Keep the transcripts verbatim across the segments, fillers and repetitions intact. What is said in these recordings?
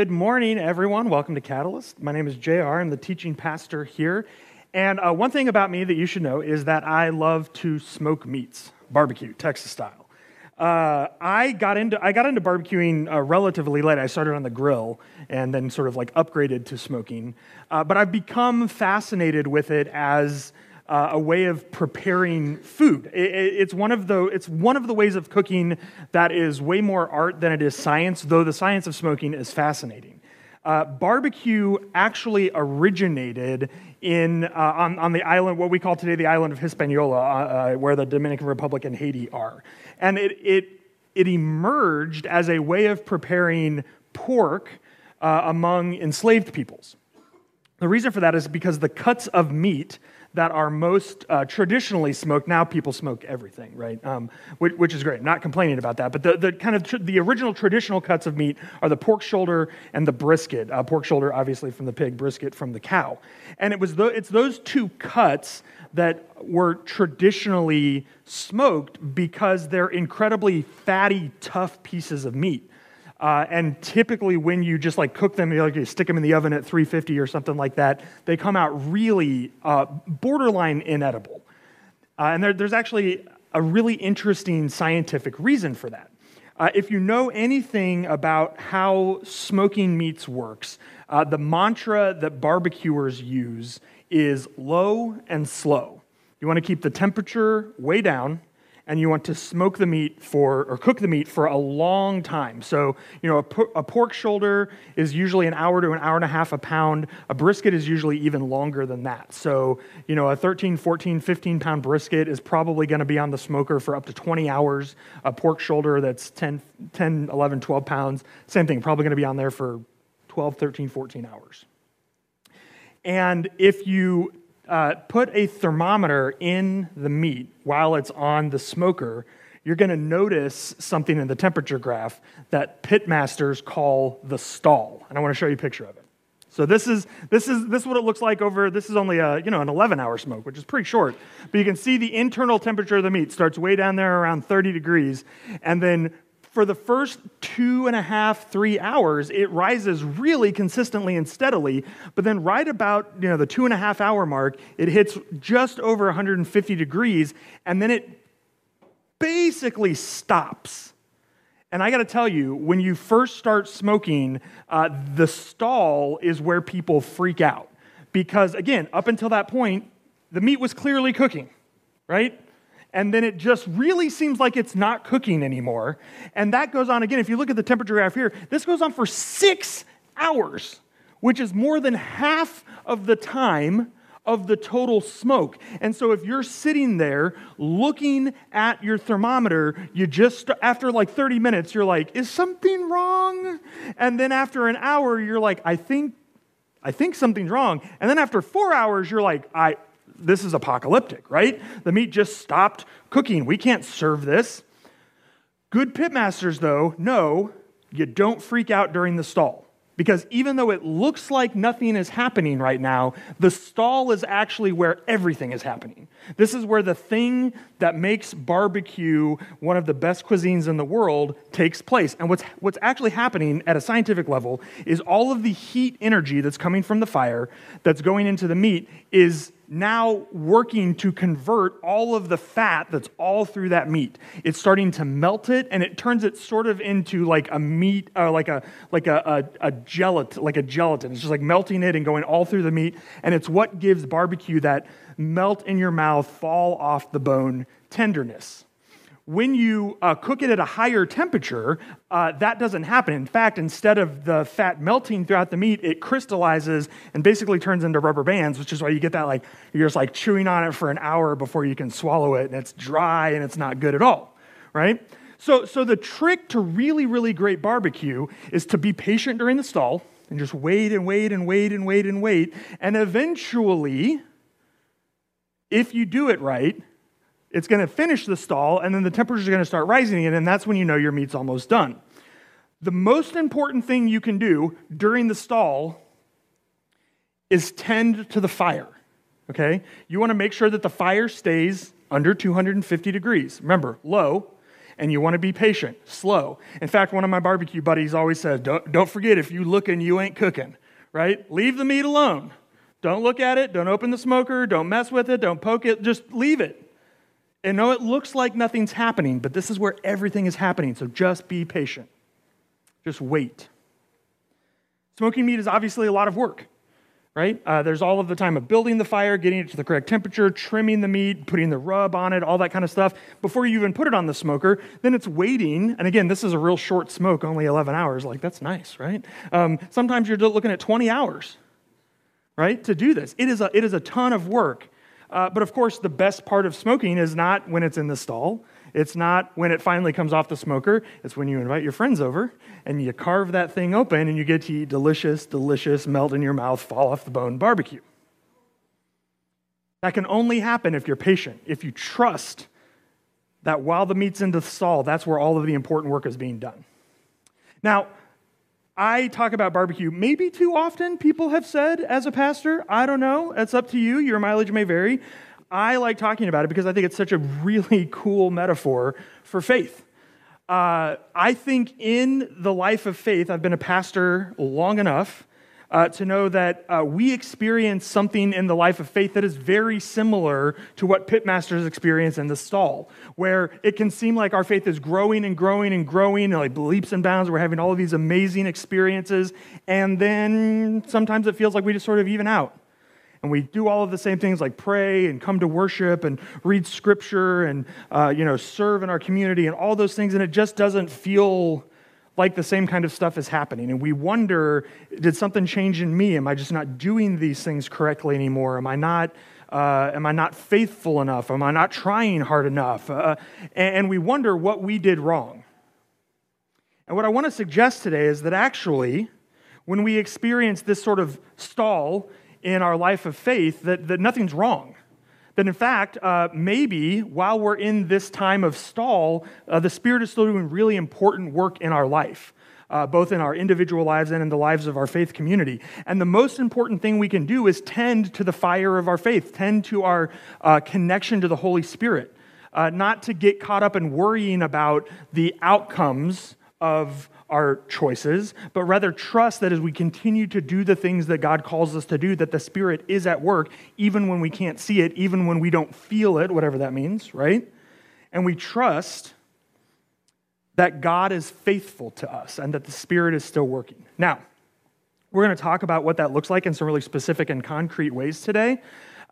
Good morning, everyone. Welcome to Catalyst. My name is J R. I'm the teaching pastor here. And uh, one thing about me that you should know is that I love to smoke meats, barbecue, Texas style. Uh, I got into I got into barbecuing uh, relatively late. I started on the grill and then sort of like upgraded to smoking. Uh, but I've become fascinated with it as Uh, a way of preparing food. It, it, it's one of the it's one of the ways of cooking that is way more art than it is science, though the science of smoking is fascinating. Uh, barbecue actually originated in uh, on, on the island, what we call today the island of Hispaniola, uh, uh, where the Dominican Republic and Haiti are. And it, it, it emerged as a way of preparing pork uh, among enslaved peoples. The reason for that is because the cuts of meat that are most uh, traditionally smoked. Now people smoke everything, right? Um, which, which is great. I'm not complaining about that. But the, the kind of tr- the original traditional cuts of meat are the pork shoulder and the brisket. Uh, pork shoulder, obviously, from the pig. Brisket from the cow. And it was th- it's those two cuts that were traditionally smoked because they're incredibly fatty, tough pieces of meat. Uh, and typically, when you just like cook them, you, like, you stick them in the oven at three fifty or something like that, they come out really uh, borderline inedible. Uh, and there, there's actually a really interesting scientific reason for that. Uh, if you know anything about how smoking meats works, uh, the mantra that barbecuers use is low and slow. You want to keep the temperature way down, and you want to smoke the meat for, or cook the meat for a long time. So, you know, a, por- a pork shoulder is usually an hour to an hour and a half a pound. A brisket is usually even longer than that. So, you know, a thirteen, fourteen, fifteen pound brisket is probably gonna be on the smoker for up to twenty hours. A pork shoulder that's ten, ten, eleven, twelve pounds, same thing, probably gonna be on there for twelve, thirteen, fourteen hours. And if you Uh, put a thermometer in the meat while it's on the smoker, you're going to notice something in the temperature graph that pitmasters call the stall. And I want to show you a picture of it. So this is this is this is what it looks like over. This is only a you know an eleven hour smoke, which is pretty short. But you can see the internal temperature of the meat starts way down there around thirty degrees, and then for the first two and a half, three hours, it rises really consistently and steadily. But then right about you know the two and a half hour mark, it hits just over one hundred fifty degrees. And then it basically stops. And I got to tell you, when you first start smoking, uh, the stall is where people freak out. Because again, up until that point, the meat was clearly cooking, right? And then it just really seems like it's not cooking anymore. And that goes on again. If you look at the temperature graph here, this goes on for six hours, which is more than half of the time of the total smoke. And so if you're sitting there looking at your thermometer, you just, after like thirty minutes, you're like, is something wrong? And then after an hour, you're like, I think, I think something's wrong. And then after four hours, you're like, I... this is apocalyptic, right? The meat just stopped cooking. We can't serve this. Good pitmasters, though, know you don't freak out during the stall, because even though it looks like nothing is happening right now, the stall is actually where everything is happening. This is where the thing that makes barbecue one of the best cuisines in the world takes place. And what's what's actually happening at a scientific level is all of the heat energy that's coming from the fire that's going into the meat is now working to convert all of the fat that's all through that meat. It's starting to melt it, and it turns it sort of into like a meat, uh, like a like a, a, a gelatin, like a gelatin. It's just like melting it and going all through the meat, and it's what gives barbecue that melt in your mouth, fall off the bone tenderness. When you uh, cook it at a higher temperature, uh, that doesn't happen. In fact, instead of the fat melting throughout the meat, it crystallizes and basically turns into rubber bands, which is why you get that, like, you're just like chewing on it for an hour before you can swallow it, and it's dry and it's not good at all, right? So, so the trick to really, really great barbecue is to be patient during the stall and just wait and wait and wait and wait and wait. And eventually, if you do it right, it's going to finish the stall, and then the temperature's going to start rising again, and that's when you know your meat's almost done. The most important thing you can do during the stall is tend to the fire, okay? You want to make sure that the fire stays under two hundred fifty degrees. Remember, low, and you want to be patient, slow. In fact, one of my barbecue buddies always says, don't, don't forget, if you looking, you ain't cooking, right? Leave the meat alone. Don't look at it. Don't open the smoker. Don't mess with it. Don't poke it. Just leave it. And no, it looks like nothing's happening, but this is where everything is happening, so just be patient. Just wait. Smoking meat is obviously a lot of work, right? Uh, there's all of the time of building the fire, getting it to the correct temperature, trimming the meat, putting the rub on it, all that kind of stuff. Before you even put it on the smoker, then it's waiting. And again, this is a real short smoke, only eleven hours. Like, that's nice, right? Um, sometimes you're looking at twenty hours, right, to do this. It is a, it is a ton of work. Uh, but of course, the best part of smoking is not when it's in the stall. It's not when it finally comes off the smoker. It's when you invite your friends over and you carve that thing open and you get to eat delicious, delicious, melt in your mouth, fall off the bone barbecue. That can only happen if you're patient, if you trust that while the meat's in the stall, that's where all of the important work is being done. Now, I talk about barbecue maybe too often, people have said, as a pastor. I don't know. It's up to you. Your mileage may vary. I like talking about it because I think it's such a really cool metaphor for faith. Uh, I think in the life of faith, I've been a pastor long enough uh, to know that uh, we experience something in the life of faith that is very similar to what pitmasters experience in the stall, where it can seem like our faith is growing and growing and growing, and like leaps and bounds. We're having all of these amazing experiences, and then sometimes it feels like we just sort of even out. And we do all of the same things like pray and come to worship and read scripture and uh, you know, serve in our community and all those things, and it just doesn't feel like the same kind of stuff is happening. And we wonder, did something change in me? Am I just not doing these things correctly anymore? Am I not uh, am I not faithful enough? Am I not trying hard enough? Uh, and we wonder what we did wrong. And what I want to suggest today is that actually, when we experience this sort of stall in our life of faith, that, that nothing's wrong. That in fact, uh, maybe while we're in this time of stall, uh, the Spirit is still doing really important work in our life, uh, both in our individual lives and in the lives of our faith community. And the most important thing we can do is tend to the fire of our faith, tend to our uh, connection to the Holy Spirit, uh, not to get caught up in worrying about the outcomes of our choices, but rather trust that as we continue to do the things that God calls us to do, that the Spirit is at work, even when we can't see it, even when we don't feel it, whatever that means, right? And we trust that God is faithful to us and that the Spirit is still working. Now, we're going to talk about what that looks like in some really specific and concrete ways today.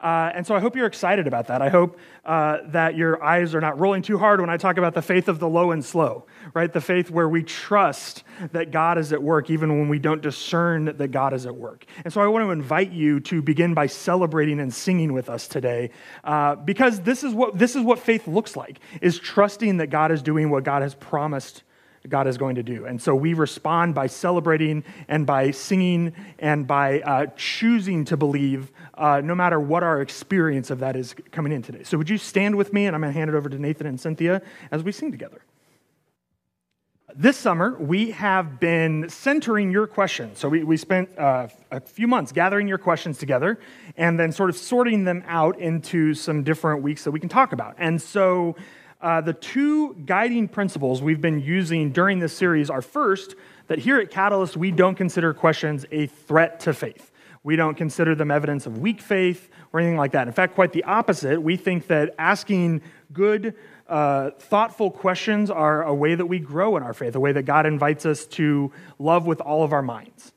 Uh, and so I hope you're excited about that. I hope uh, that your eyes are not rolling too hard when I talk about the faith of the low and slow, right? The faith where we trust that God is at work, even when we don't discern that God is at work. And so I want to invite you to begin by celebrating and singing with us today, uh, because this is what this is what faith looks like, is trusting that God is doing what God has promised God is going to do. And so we respond by celebrating and by singing and by uh, choosing to believe, uh, no matter what our experience of that is coming in today. So would you stand with me, and I'm going to hand it over to Nathan and Cynthia as we sing together. This summer, we have been centering your questions. So we, we spent uh, a few months gathering your questions together and then sort of sorting them out into some different weeks that we can talk about. And so Uh, the two guiding principles we've been using during this series are, first, that here at Catalyst, we don't consider questions a threat to faith. We don't consider them evidence of weak faith or anything like that. In fact, quite the opposite. We think that asking good, uh, thoughtful questions are a way that we grow in our faith, a way that God invites us to love with all of our minds.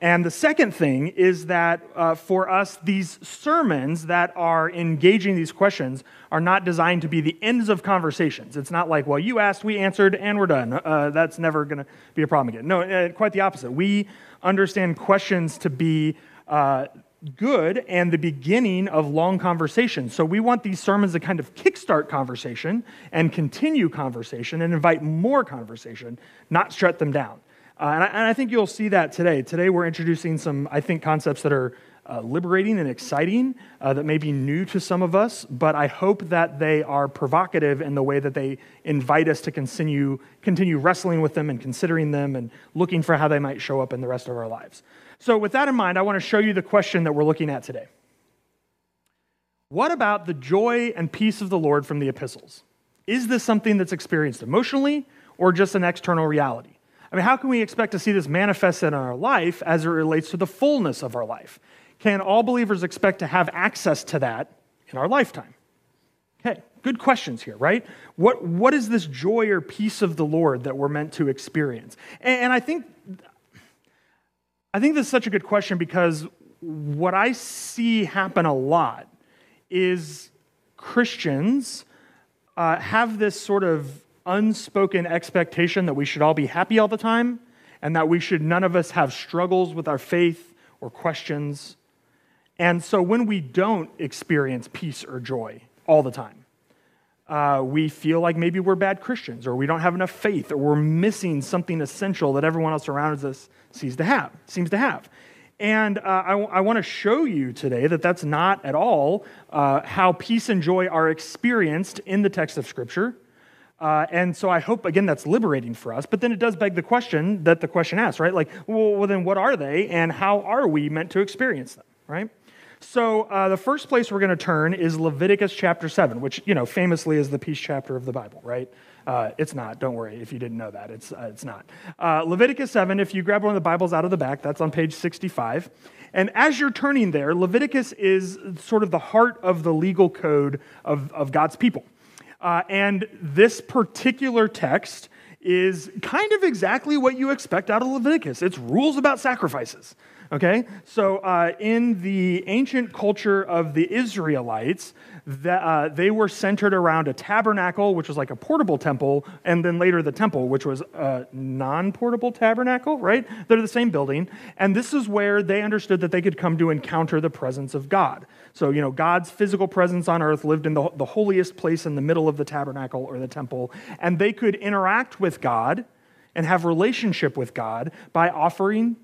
And the second thing is that uh, for us, these sermons that are engaging these questions are not designed to be the ends of conversations. It's not like, well, you asked, we answered, and we're done. Uh, that's never going to be a problem again. No, uh, quite the opposite. We understand questions to be uh, good and the beginning of long conversations. So we want these sermons to kind of kickstart conversation and continue conversation and invite more conversation, not shut them down. Uh, and, I, and I think you'll see that today. Today we're introducing some, I think, concepts that are uh, liberating and exciting, uh, that may be new to some of us, but I hope that they are provocative in the way that they invite us to continue, continue wrestling with them and considering them and looking for how they might show up in the rest of our lives. So with that in mind, I want to show you the question that we're looking at today. What about the joy and peace of the Lord from the epistles? Is this something that's experienced emotionally or just an external reality? I mean, how can we expect to see this manifest in our life as it relates to the fullness of our life? Can all believers expect to have access to that in our lifetime? Okay, good questions here, right? What, what is this joy or peace of the Lord that we're meant to experience? And, and I think, I think this is such a good question because what I see happen a lot is Christians uh, have this sort of unspoken expectation that we should all be happy all the time and that we should, none of us have struggles with our faith or questions. And so when we don't experience peace or joy all the time, uh, we feel like maybe we're bad Christians or we don't have enough faith or we're missing something essential that everyone else around us sees to have, seems to have. And uh, I, w- I want to show you today that that's not at all uh, how peace and joy are experienced in the text of Scripture. Uh, and so I hope, again, that's liberating for us. But then it does beg the question that the question asks, right? Like, well, well then what are they and how are we meant to experience them, right? So uh, the first place we're going to turn is Leviticus chapter seven, which, you know, famously is the peace chapter of the Bible, right? Uh, it's not. Don't worry if you didn't know that. It's uh, it's not. Uh, Leviticus seven, if you grab one of the Bibles out of the back, that's on page sixty-five. And as you're turning there, Leviticus is sort of the heart of the legal code of, of God's people. Uh, and this particular text is kind of exactly what you expect out of Leviticus. It's rules about sacrifices, okay? So uh, in the ancient culture of the Israelites, the, uh, they were centered around a tabernacle, which was like a portable temple, and then later the temple, which was a non-portable tabernacle, right? They're the same building. And this is where they understood that they could come to encounter the presence of God. So, you know, God's physical presence on earth lived in the, the holiest place in the middle of the tabernacle or the temple, and they could interact with God and have relationship with God by offering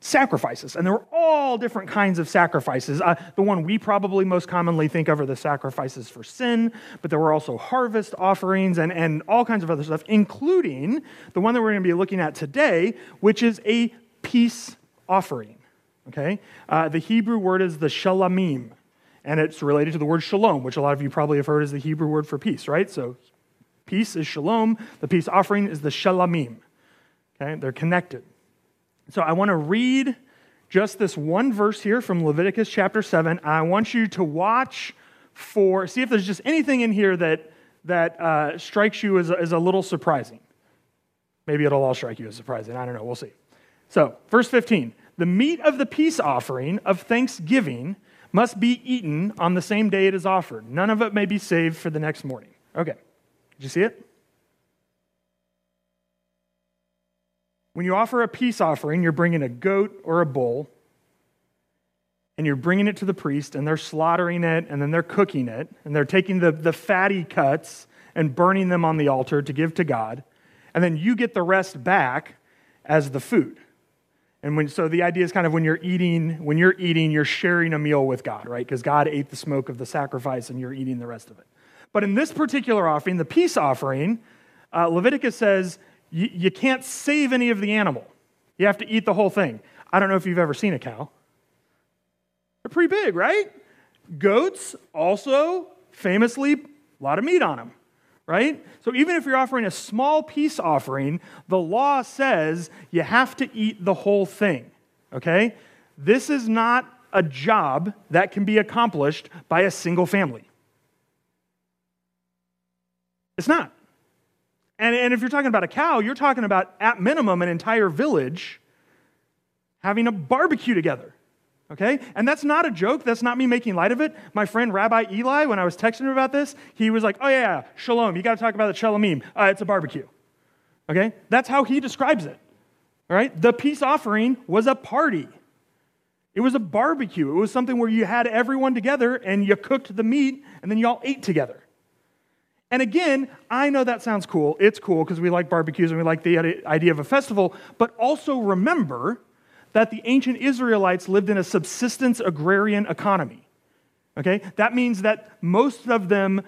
sacrifices. And there were all different kinds of sacrifices. Uh, the one we probably most commonly think of are the sacrifices for sin, but there were also harvest offerings and, and all kinds of other stuff, including the one that we're going to be looking at today, which is a peace offering. Okay, uh, the Hebrew word is the shalamim, and it's related to the word shalom, which a lot of you probably have heard is the Hebrew word for peace, right? So peace is shalom, the peace offering is the shalamim. Okay, they're connected. So I want to read just this one verse here from Leviticus chapter seven. I want you to watch for, see if there's just anything in here that, that uh, strikes you as, as a little surprising. Maybe it'll all strike you as surprising. I don't know. We'll see. So verse fifteen. The meat of the peace offering of thanksgiving must be eaten on the same day it is offered. None of it may be saved for the next morning. Okay, did you see it? When you offer a peace offering, you're bringing a goat or a bull, and you're bringing it to the priest, and they're slaughtering it, and then they're cooking it, and they're taking the, the fatty cuts and burning them on the altar to give to God, and then you get the rest back as the food. And when, so the idea is kind of when you're eating, when you're eating, you're sharing a meal with God, right? Because God ate the smoke of the sacrifice and you're eating the rest of it. But in this particular offering, the peace offering, uh, Leviticus says you, you can't save any of the animal. You have to eat the whole thing. I don't know if you've ever seen a cow. They're pretty big, right? Goats also famously, a lot of meat on them. Right? So even if you're offering a small peace offering, the law says you have to eat the whole thing, okay? This is not a job that can be accomplished by a single family. It's not. And, and if you're talking about a cow, you're talking about, at minimum, an entire village having a barbecue together. Okay? And that's not a joke. That's not me making light of it. My friend Rabbi Eli, when I was texting him about this, he was like, oh yeah, shalom. You got to talk about the shalamim. Uh, it's a barbecue. Okay? That's how he describes it. All right? The peace offering was a party. It was a barbecue. It was something where you had everyone together and you cooked the meat and then you all ate together. And again, I know that sounds cool. It's cool because we like barbecues and we like the idea of a festival, but also remember that the ancient Israelites lived in a subsistence agrarian economy, okay? That means that most of them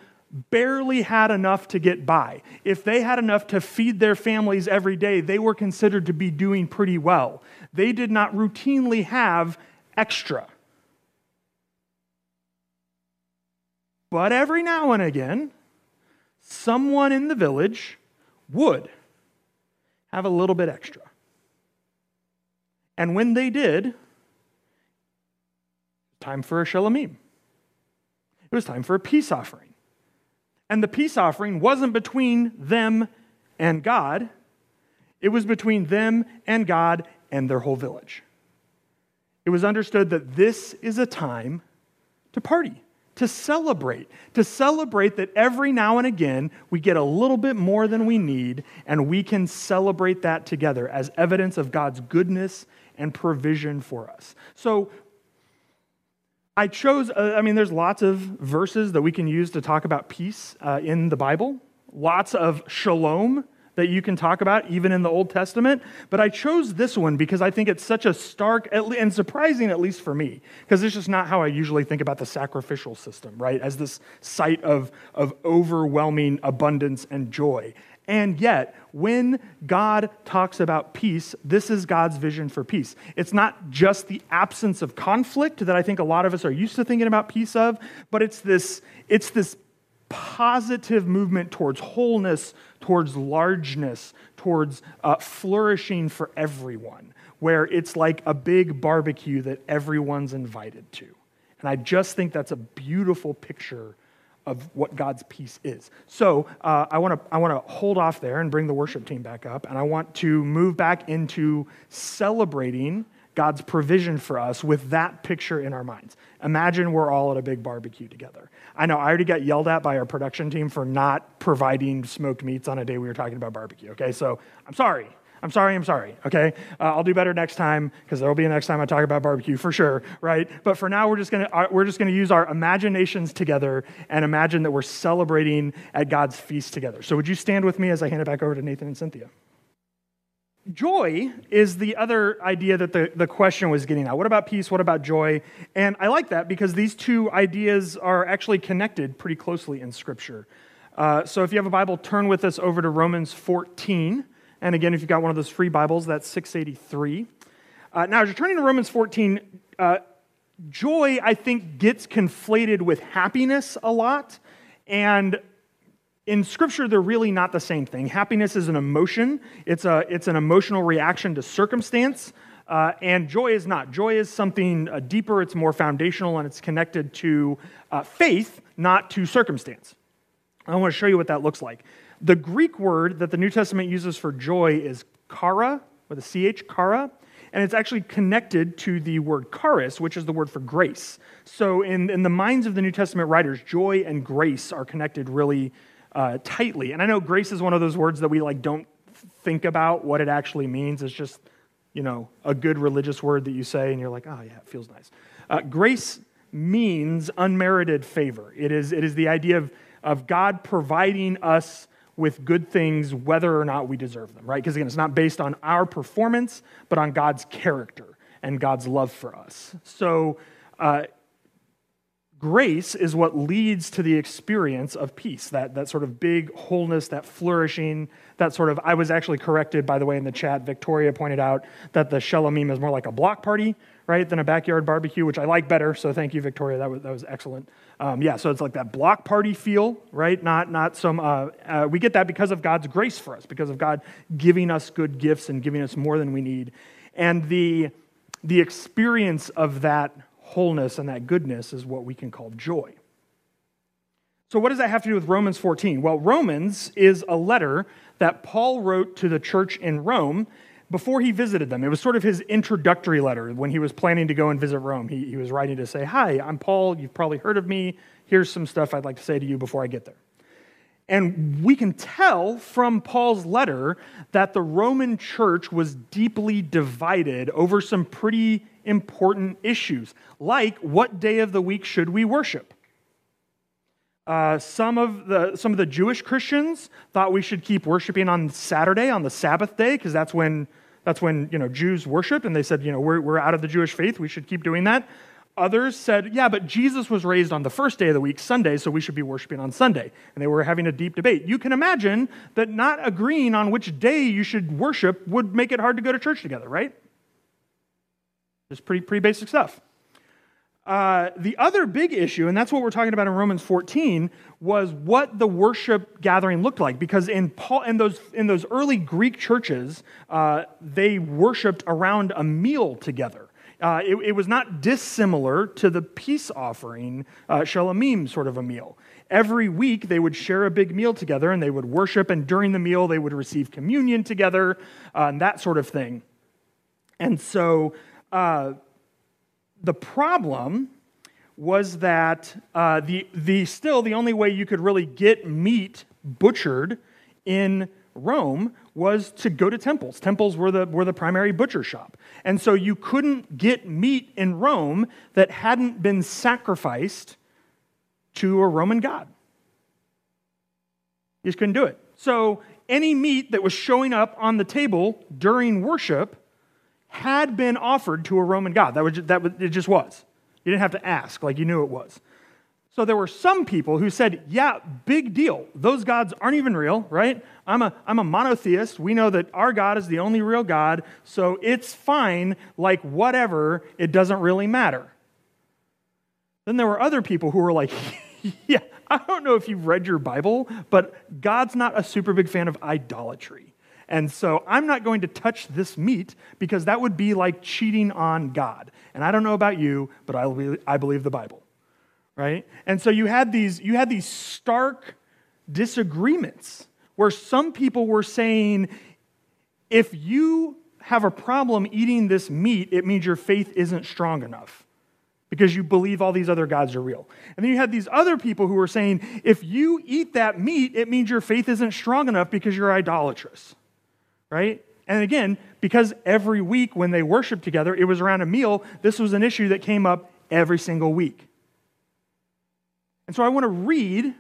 barely had enough to get by. If they had enough to feed their families every day, they were considered to be doing pretty well. They did not routinely have extra. But every now and again, someone in the village would have a little bit extra. And when they did, time for a shelamim. It was time for a peace offering. And the peace offering wasn't between them and God. It was between them and God and their whole village. It was understood that this is a time to party, to celebrate, to celebrate that every now and again we get a little bit more than we need, and we can celebrate that together as evidence of God's goodness and provision for us. So I chose, uh, I mean, there's lots of verses that we can use to talk about peace uh, in the Bible, lots of shalom that you can talk about even in the Old Testament, but I chose this one because I think it's such a stark and surprising, at least for me, because it's just not how I usually think about the sacrificial system, right? As this site of, of overwhelming abundance and joy. And yet, when God talks about peace, this is God's vision for peace. It's not just the absence of conflict that I think a lot of us are used to thinking about peace of, but it's this, it's this positive movement towards wholeness, towards largeness, towards uh, flourishing for everyone, where it's like a big barbecue that everyone's invited to. And I just think that's a beautiful picture of what God's peace is. So uh, I want to I want to hold off there and bring the worship team back up, and I want to move back into celebrating God's provision for us with that picture in our minds. Imagine we're all at a big barbecue together. I know I already got yelled at by our production team for not providing smoked meats on a day we were talking about barbecue, okay? So I'm sorry. I'm sorry, I'm sorry, okay? Uh, I'll do better next time, because there'll be a next time I talk about barbecue for sure, right? But for now, we're just gonna uh, we're just gonna use our imaginations together and imagine that we're celebrating at God's feast together. So would you stand with me as I hand it back over to Nathan and Cynthia? Joy is the other idea that the, the question was getting at. What about peace? What about joy? And I like that because these two ideas are actually connected pretty closely in Scripture. Uh, so if you have a Bible, turn with us over to Romans fourteen. And again, if you've got one of those free Bibles, that's six eighty-three. Uh, now, as you're turning to Romans fourteen, uh, joy, I think, gets conflated with happiness a lot. And in Scripture, they're really not the same thing. Happiness is an emotion. It's a it's an emotional reaction to circumstance. Uh, and joy is not. Joy is something uh, deeper. It's more foundational, and it's connected to uh, faith, not to circumstance. I want to show you what that looks like. The Greek word that the New Testament uses for joy is chara, with a C H, chara, and it's actually connected to the word charis, which is the word for grace. So in, in the minds of the New Testament writers, joy and grace are connected really uh, tightly. And I know grace is one of those words that we like don't think about what it actually means. It's just, you know, a good religious word that you say, and you're like, oh, yeah, it feels nice. Uh, grace means unmerited favor. It is, it is the idea of, of God providing us with good things, whether or not we deserve them, right? Because again, it's not based on our performance, but on God's character and God's love for us. So uh, grace is what leads to the experience of peace, that, that sort of big wholeness, that flourishing, that sort of, I was actually corrected, by the way, in the chat. Victoria pointed out that the Shelamim is more like a block party, right, than a backyard barbecue, which I like better, so thank you, Victoria. That was, that was excellent. Um, yeah, so it's like that block party feel, right? Not not some, uh, uh, we get that because of God's grace for us, because of God giving us good gifts and giving us more than we need. And the, the experience of that wholeness and that goodness is what we can call joy. So what does that have to do with Romans fourteen? Well, Romans is a letter that Paul wrote to the church in Rome before he visited them. It was sort of his introductory letter when he was planning to go and visit Rome. He, he was writing to say, hi, I'm Paul, you've probably heard of me, here's some stuff I'd like to say to you before I get there. And we can tell from Paul's letter that the Roman church was deeply divided over some pretty important issues, like what day of the week should we worship? Uh, some of the some of the Jewish Christians thought we should keep worshiping on Saturday, on the Sabbath day, because that's when that's when you know Jews worshiped, and they said, you know, we're we're out of the Jewish faith, we should keep doing that. Others said, yeah, but Jesus was raised on the first day of the week, Sunday, so we should be worshiping on Sunday. And they were having a deep debate. You can imagine that not agreeing on which day you should worship would make it hard to go to church together, right? It's pretty pretty basic stuff. Uh, the other big issue, and that's what we're talking about in Romans fourteen, was what the worship gathering looked like. Because in Paul, in those in those early Greek churches, uh, they worshipped around a meal together. Uh, it, it was not dissimilar to the peace offering, uh, shalomim, sort of a meal. Every week, they would share a big meal together, and they would worship, and during the meal, they would receive communion together, uh, and that sort of thing. And so uh, the problem was that uh, the the still the only way you could really get meat butchered in Rome was to go to temples. Temples were the were the primary butcher shop. And so you couldn't get meat in Rome that hadn't been sacrificed to a Roman god. You just couldn't do it. So any meat that was showing up on the table during worship had been offered to a Roman god. That was just, that was, it just was. You didn't have to ask, like you knew it was. So there were some people who said, yeah, big deal. Those gods aren't even real, right? I'm a, I'm a monotheist. We know that our God is the only real God, so it's fine, like whatever, it doesn't really matter. Then there were other people who were like, yeah, I don't know if you've read your Bible, but God's not a super big fan of idolatry. And so I'm not going to touch this meat because that would be like cheating on God. And I don't know about you, but I believe, I believe the Bible. Right? And so you had these you had these stark disagreements where some people were saying, if you have a problem eating this meat, it means your faith isn't strong enough because you believe all these other gods are real. And then you had these other people who were saying, if you eat that meat, it means your faith isn't strong enough because you're idolatrous. Right? And again, because every week when they worshiped together, it was around a meal, this was an issue that came up every single week. And so I want to read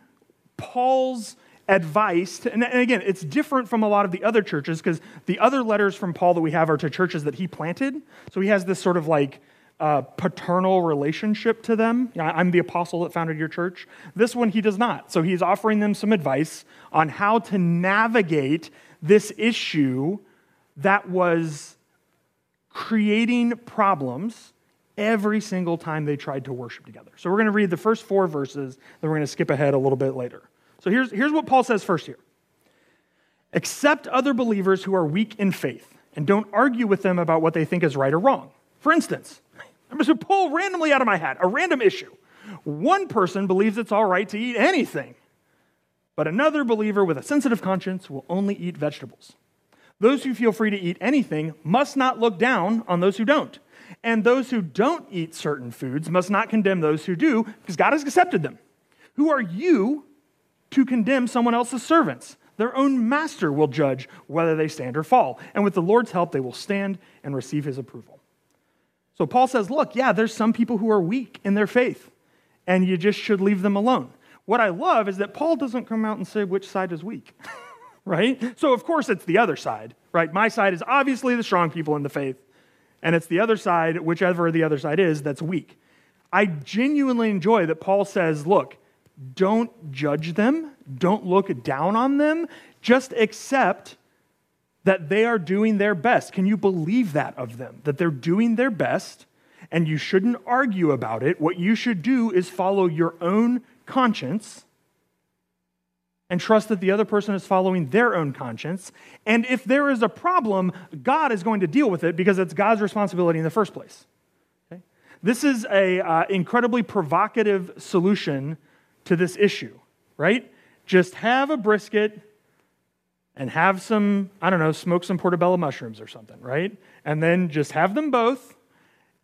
Paul's advice to, and again, it's different from a lot of the other churches because the other letters from Paul that we have are to churches that he planted. So he has this sort of like uh, paternal relationship to them. You know, I'm the apostle that founded your church. This one he does not. So he's offering them some advice on how to navigate this issue that was creating problems every single time they tried to worship together. So we're going to read the first four verses, then we're going to skip ahead a little bit later. So here's, here's what Paul says first here. Accept other believers who are weak in faith and don't argue with them about what they think is right or wrong. For instance, I'm just going to pull randomly out of my hat, a random issue. One person believes it's all right to eat anything, but another believer with a sensitive conscience will only eat vegetables. Those who feel free to eat anything must not look down on those who don't. And those who don't eat certain foods must not condemn those who do, because God has accepted them. Who are you to condemn someone else's servants? Their own master will judge whether they stand or fall. And with the Lord's help, they will stand and receive his approval. So Paul says, look, yeah, there's some people who are weak in their faith, and you just should leave them alone. What I love is that Paul doesn't come out and say which side is weak, right? So of course it's the other side, right? My side is obviously the strong people in the faith, and it's the other side, whichever the other side is, that's weak. I genuinely enjoy that Paul says, look, don't judge them. Don't look down on them. Just accept that they are doing their best. Can you believe that of them, that they're doing their best, and you shouldn't argue about it? What you should do is follow your own conscience and trust that the other person is following their own conscience. And if there is a problem, God is going to deal with it because it's God's responsibility in the first place. Okay? This is an uh, incredibly provocative solution to this issue, right? Just have a brisket and have some, I don't know, smoke some portobello mushrooms or something, right? And then just have them both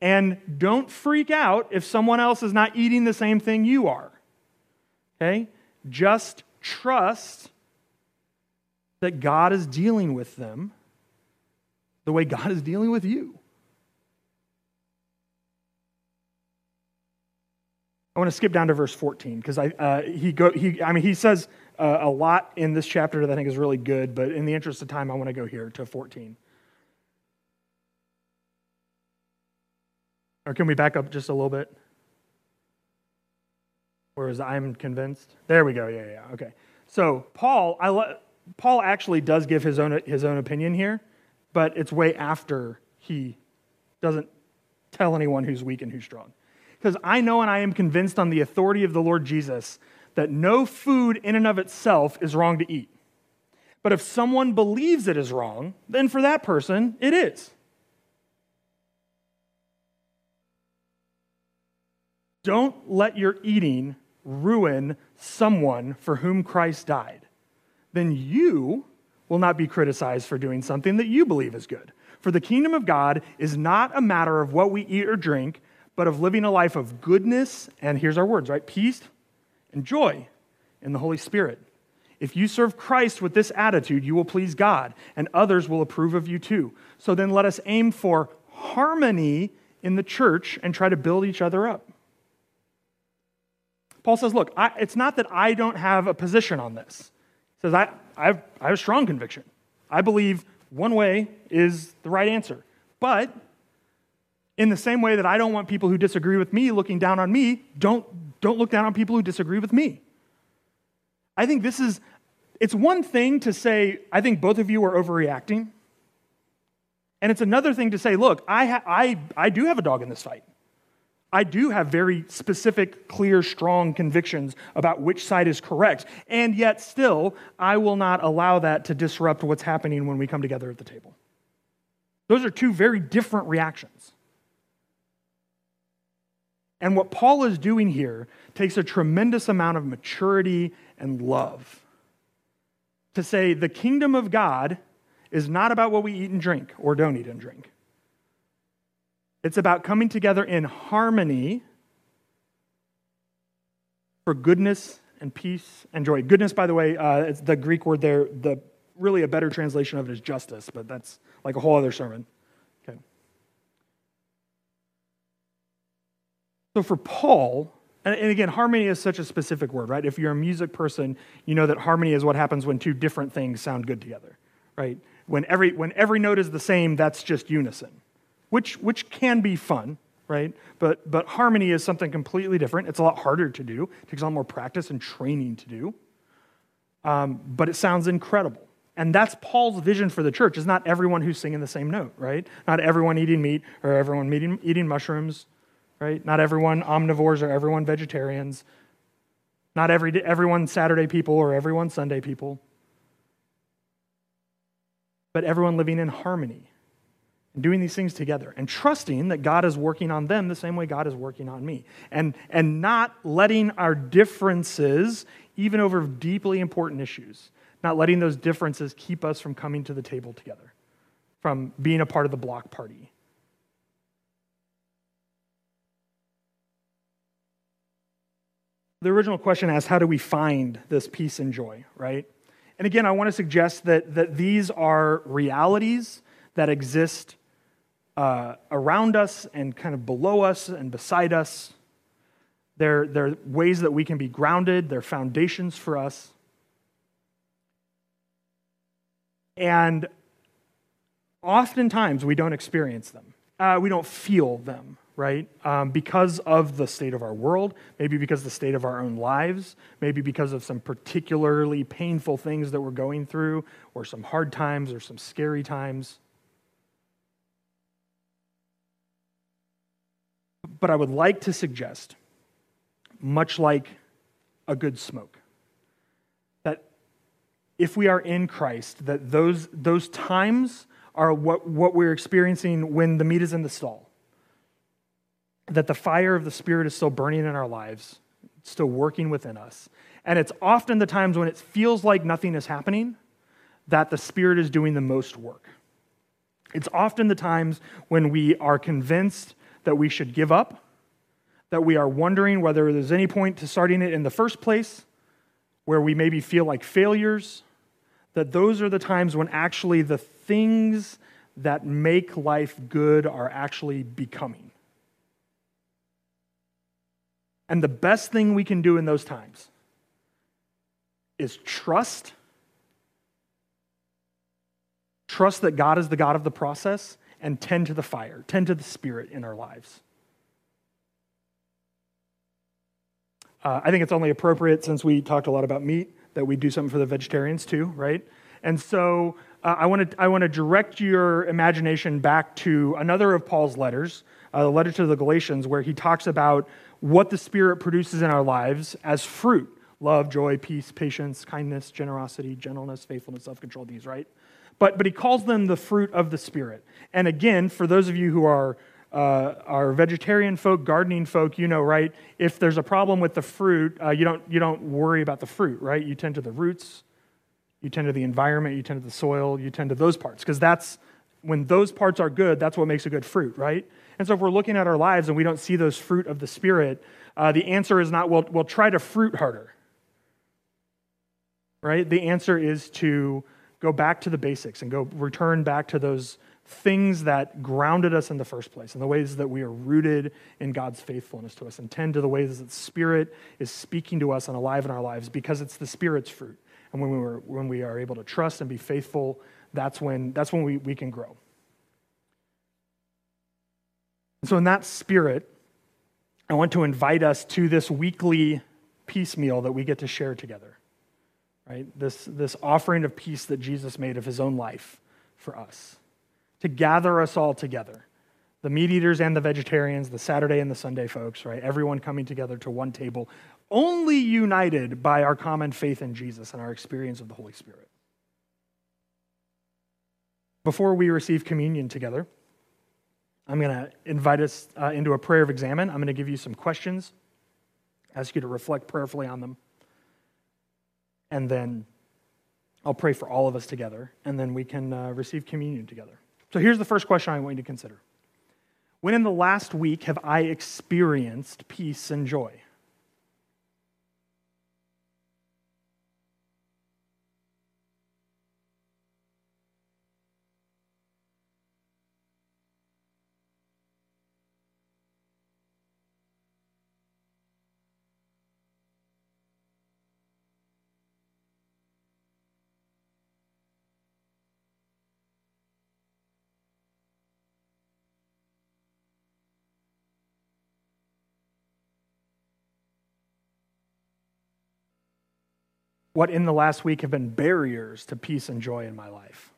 and don't freak out if someone else is not eating the same thing you are, okay? Just trust that God is dealing with them the way God is dealing with you. I want to skip down to verse fourteen because I uh, he go he I mean he says uh, a lot in this chapter that I think is really good, but in the interest of time, I want to go here to fourteen. Or can we back up just a little bit? Whereas I'm convinced. There we go. Yeah, yeah. Okay. So Paul, I lo- Paul actually does give his own his own opinion here, but it's way after he doesn't tell anyone who's weak and who's strong. because I know and I am convinced on the authority of the Lord Jesus that no food in and of itself is wrong to eat. But if someone believes it is wrong, then for that person, it is. Don't let your eating ruin someone for whom Christ died. Then you will not be criticized for doing something that you believe is good. For the kingdom of God is not a matter of what we eat or drink, but of living a life of goodness, and here's our words, right? Peace and joy in the Holy Spirit. If you serve Christ with this attitude, you will please God, and others will approve of you too. So then let us aim for harmony in the church and try to build each other up. Paul says, look, I, it's not that I don't have a position on this. He says, I, I've, I have a strong conviction. I believe one way is the right answer. But in the same way that I don't want people who disagree with me looking down on me, don't, don't look down on people who disagree with me. I think this is, it's one thing to say, I think both of you are overreacting. And it's another thing to say, look, I, ha- I, I do have a dog in this fight. I do have very specific, clear, strong convictions about which side is correct. And yet still, I will not allow that to disrupt what's happening when we come together at the table. Those are two very different reactions. And what Paul is doing here takes a tremendous amount of maturity and love to say the kingdom of God is not about what we eat and drink or don't eat and drink. It's about coming together in harmony for goodness and peace and joy. Goodness, by the way, uh, it's the Greek word there. The really a better translation of it is justice, but that's like a whole other sermon. Okay. So for Paul, and again, harmony is such a specific word, right? If you're a music person, you know that harmony is what happens when two different things sound good together, right? When every when every note is the same, that's just unison, which which can be fun, right? But but harmony is something completely different. It's a lot harder to do. It takes a lot more practice and training to do. Um, but it sounds incredible. And that's Paul's vision for the church, is not everyone who's singing the same note, right? Not everyone eating meat or everyone eating, eating mushrooms, right? Not everyone omnivores or everyone vegetarians. Not every everyone Saturday people or everyone Sunday people. But everyone living in harmony and doing these things together and trusting that God is working on them the same way God is working on me. And, and not letting our differences, even over deeply important issues, not letting those differences keep us from coming to the table together, from being a part of the block party. The original question asked, how do we find this peace and joy, right? And again, I want to suggest that, that these are realities that exist uh, around us and kind of below us and beside us. They're, they're ways that we can be grounded. They're foundations for us. And oftentimes we don't experience them. Uh, we don't feel them. Right? Um, because of the state of our world, maybe because of the state of our own lives, maybe because of some particularly painful things that we're going through, or some hard times, or some scary times. But I would like to suggest, much like a good smoke, that if we are in Christ, that those, those times are what, what we're experiencing when the meat is in the stall. That the fire of the Spirit is still burning in our lives, still working within us. And it's often the times when it feels like nothing is happening that the Spirit is doing the most work. It's often the times when we are convinced that we should give up, that we are wondering whether there's any point to starting it in the first place, where we maybe feel like failures, that those are the times when actually the things that make life good are actually becoming. And the best thing we can do in those times is trust. Trust that God is the God of the process and tend to the fire, tend to the Spirit in our lives. Uh, I think it's only appropriate, since we talked a lot about meat, that we do something for the vegetarians too, right? And so uh, I want to I want to direct your imagination back to another of Paul's letters, uh, the letter to the Galatians, where he talks about what the Spirit produces in our lives as fruit: love, joy, peace, patience, kindness, generosity, gentleness, faithfulness, self-control. These, right? But but he calls them the fruit of the Spirit. And again, for those of you who are Uh, our vegetarian folk, gardening folk, you know, right? If there's a problem with the fruit, uh, you don't you don't worry about the fruit, right? You tend to the roots, you tend to the environment, you tend to the soil, you tend to those parts, because that's when those parts are good, that's what makes a good fruit, right? And so if we're looking at our lives and we don't see those fruit of the Spirit, uh, the answer is not, well, we'll try to fruit harder, right? The answer is to go back to the basics and go return back to those things that grounded us in the first place, and the ways that we are rooted in God's faithfulness to us, and tend to the ways that the Spirit is speaking to us and alive in our lives, because it's the Spirit's fruit. And when we were when we are able to trust and be faithful, that's when that's when we, we can grow. And so in that spirit, I want to invite us to this weekly peace meal that we get to share together. Right? This this offering of peace that Jesus made of his own life for us, to gather us all together, the meat eaters and the vegetarians, the Saturday and the Sunday folks, right? Everyone coming together to one table, only united by our common faith in Jesus and our experience of the Holy Spirit. Before we receive communion together, I'm going to invite us uh, into a prayer of examine. I'm going to give you some questions, ask you to reflect prayerfully on them, and then I'll pray for all of us together, and then we can uh, receive communion together. So here's the first question I want you to consider. When in the last week have I experienced peace and joy? What in the last week have been barriers to peace and joy in my life?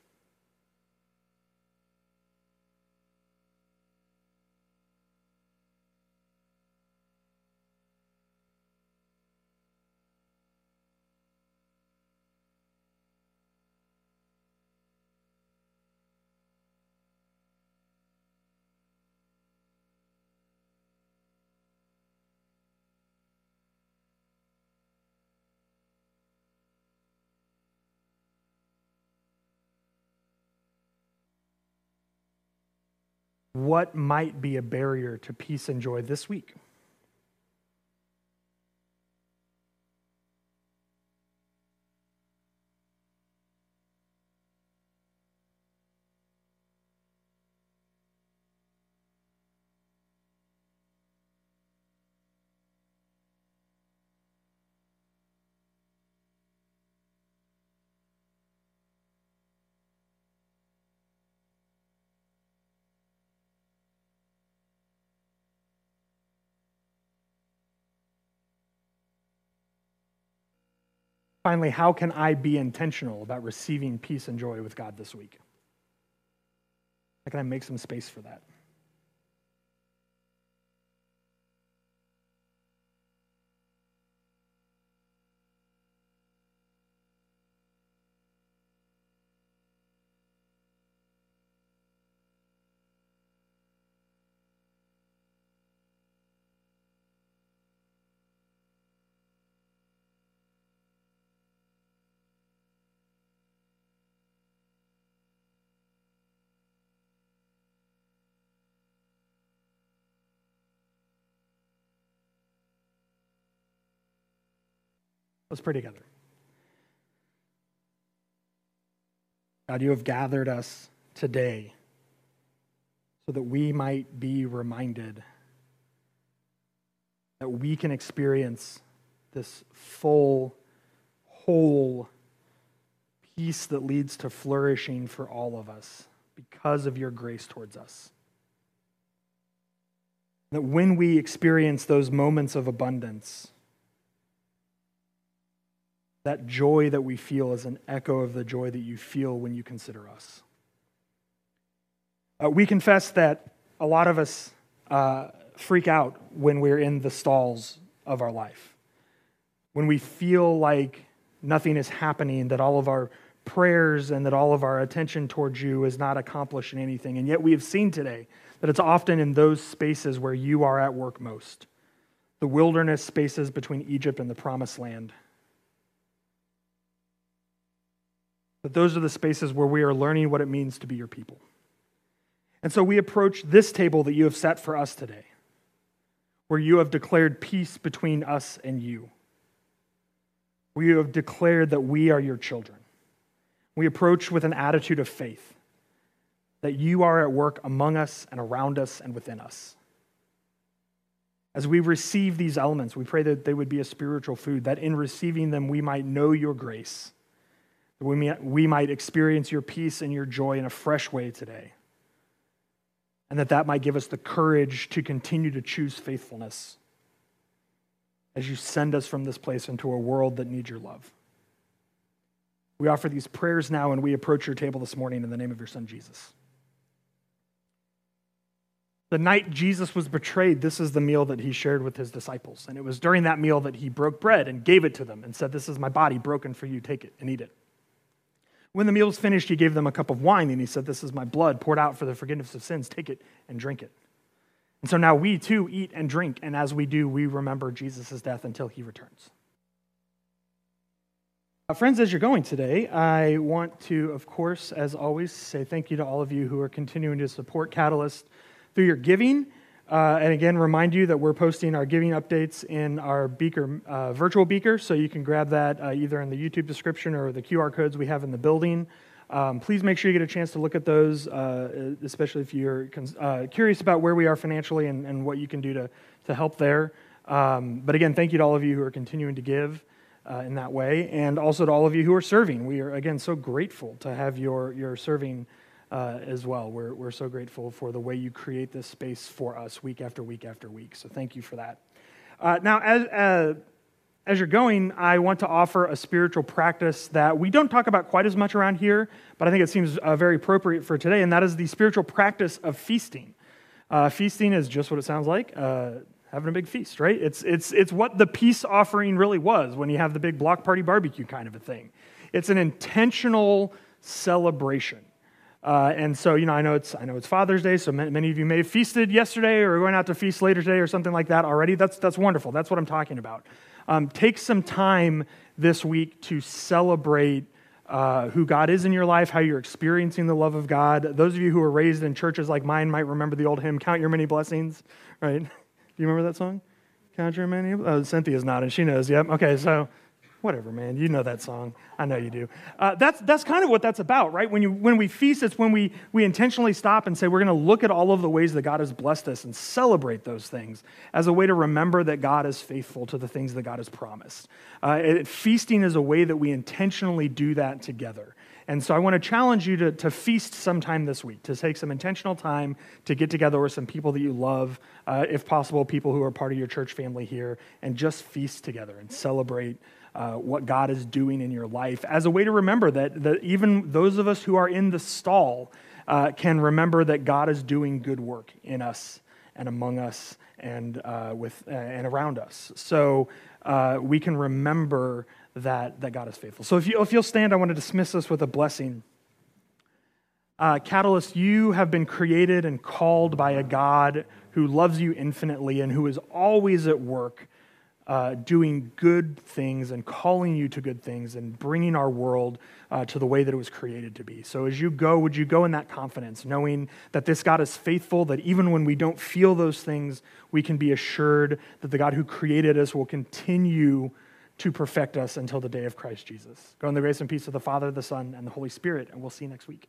What might be a barrier to peace and joy this week? Finally, how can I be intentional about receiving peace and joy with God this week? How can I make some space for that? Let's pray together. God, you have gathered us today so that we might be reminded that we can experience this full, whole peace that leads to flourishing for all of us because of your grace towards us. That when we experience those moments of abundance, That joy that we feel is an echo of the joy that you feel when you consider us. Uh, we confess that a lot of us uh, freak out when we're in the stalls of our life, when we feel like nothing is happening, that all of our prayers and that all of our attention towards you is not accomplishing anything. And yet we have seen today that it's often in those spaces where you are at work most, the wilderness spaces between Egypt and the Promised Land. But those are the spaces where we are learning what it means to be your people. And so we approach this table that you have set for us today, where you have declared peace between us and you, where you have declared that we are your children. We approach with an attitude of faith, that you are at work among us and around us and within us. As we receive these elements, we pray that they would be a spiritual food, that in receiving them we might know your grace, that we, may, we might experience your peace and your joy in a fresh way today, and that that might give us the courage to continue to choose faithfulness as you send us from this place into a world that needs your love. We offer these prayers now, and we approach your table this morning in the name of your son, Jesus. The night Jesus was betrayed, this is the meal that he shared with his disciples. And it was during that meal that he broke bread and gave it to them and said, "This is my body broken for you. Take it and eat it." When the meal was finished, he gave them a cup of wine and he said, "This is my blood poured out for the forgiveness of sins. Take it and drink it." And so now we too eat and drink. And as we do, we remember Jesus' death until he returns. Uh, friends, as you're going today, I want to, of course, as always, say thank you to all of you who are continuing to support Catalyst through your giving. Uh, and again, remind you that we're posting our giving updates in our Beaker, uh, virtual Beaker, so you can grab that uh, either in the YouTube description or the Q R codes we have in the building. Um, please make sure you get a chance to look at those, uh, especially if you're uh, curious about where we are financially and, and what you can do to, to help there. Um, but again, thank you to all of you who are continuing to give. Uh, in that way, and also to all of you who are serving. We are, again, so grateful to have your, your serving uh, as well. We're, we're so grateful for the way you create this space for us week after week after week, so thank you for that. Uh, now, as, uh, as you're going, I want to offer a spiritual practice that we don't talk about quite as much around here, but I think it seems uh, very appropriate for today, and that is the spiritual practice of feasting. Uh, feasting is just what it sounds like. Uh, Having a big feast, right? It's it's it's what the peace offering really was when you have the big block party barbecue kind of a thing. It's an intentional celebration, uh, and so you know I know it's I know it's Father's Day, so many of you may have feasted yesterday or are going out to feast later today or something like that already. That's that's wonderful. That's what I'm talking about. Um, take some time this week to celebrate Uh, who God is in your life, how you're experiencing the love of God. Those of you who were raised in churches like mine might remember the old hymn, "Count Your Many Blessings," right? Do you remember that song? Count your many? Oh, Cynthia's nodding. She knows. Yep. Okay, so whatever, man. You know that song. I know you do. Uh, that's that's kind of what that's about, right? When you when we feast, it's when we we intentionally stop and say we're going to look at all of the ways that God has blessed us and celebrate those things as a way to remember that God is faithful to the things that God has promised. Uh, it, feasting is a way that we intentionally do that together. And so I want to challenge you to, to feast sometime this week, to take some intentional time to get together with some people that you love, uh, if possible, people who are part of your church family here, and just feast together and celebrate uh, what God is doing in your life as a way to remember that, that even those of us who are in the stall uh, can remember that God is doing good work in us and among us and, uh, with, uh, and around us. So uh, we can remember That, that God is faithful. So if, you, if you'll stand, I want to dismiss us with a blessing. Uh, Catalyst, you have been created and called by a God who loves you infinitely and who is always at work uh, doing good things and calling you to good things and bringing our world uh, to the way that it was created to be. So as you go, would you go in that confidence, knowing that this God is faithful, that even when we don't feel those things, we can be assured that the God who created us will continue to perfect us until the day of Christ Jesus. Go in the grace and peace of the Father, the Son, and the Holy Spirit, and we'll see you next week.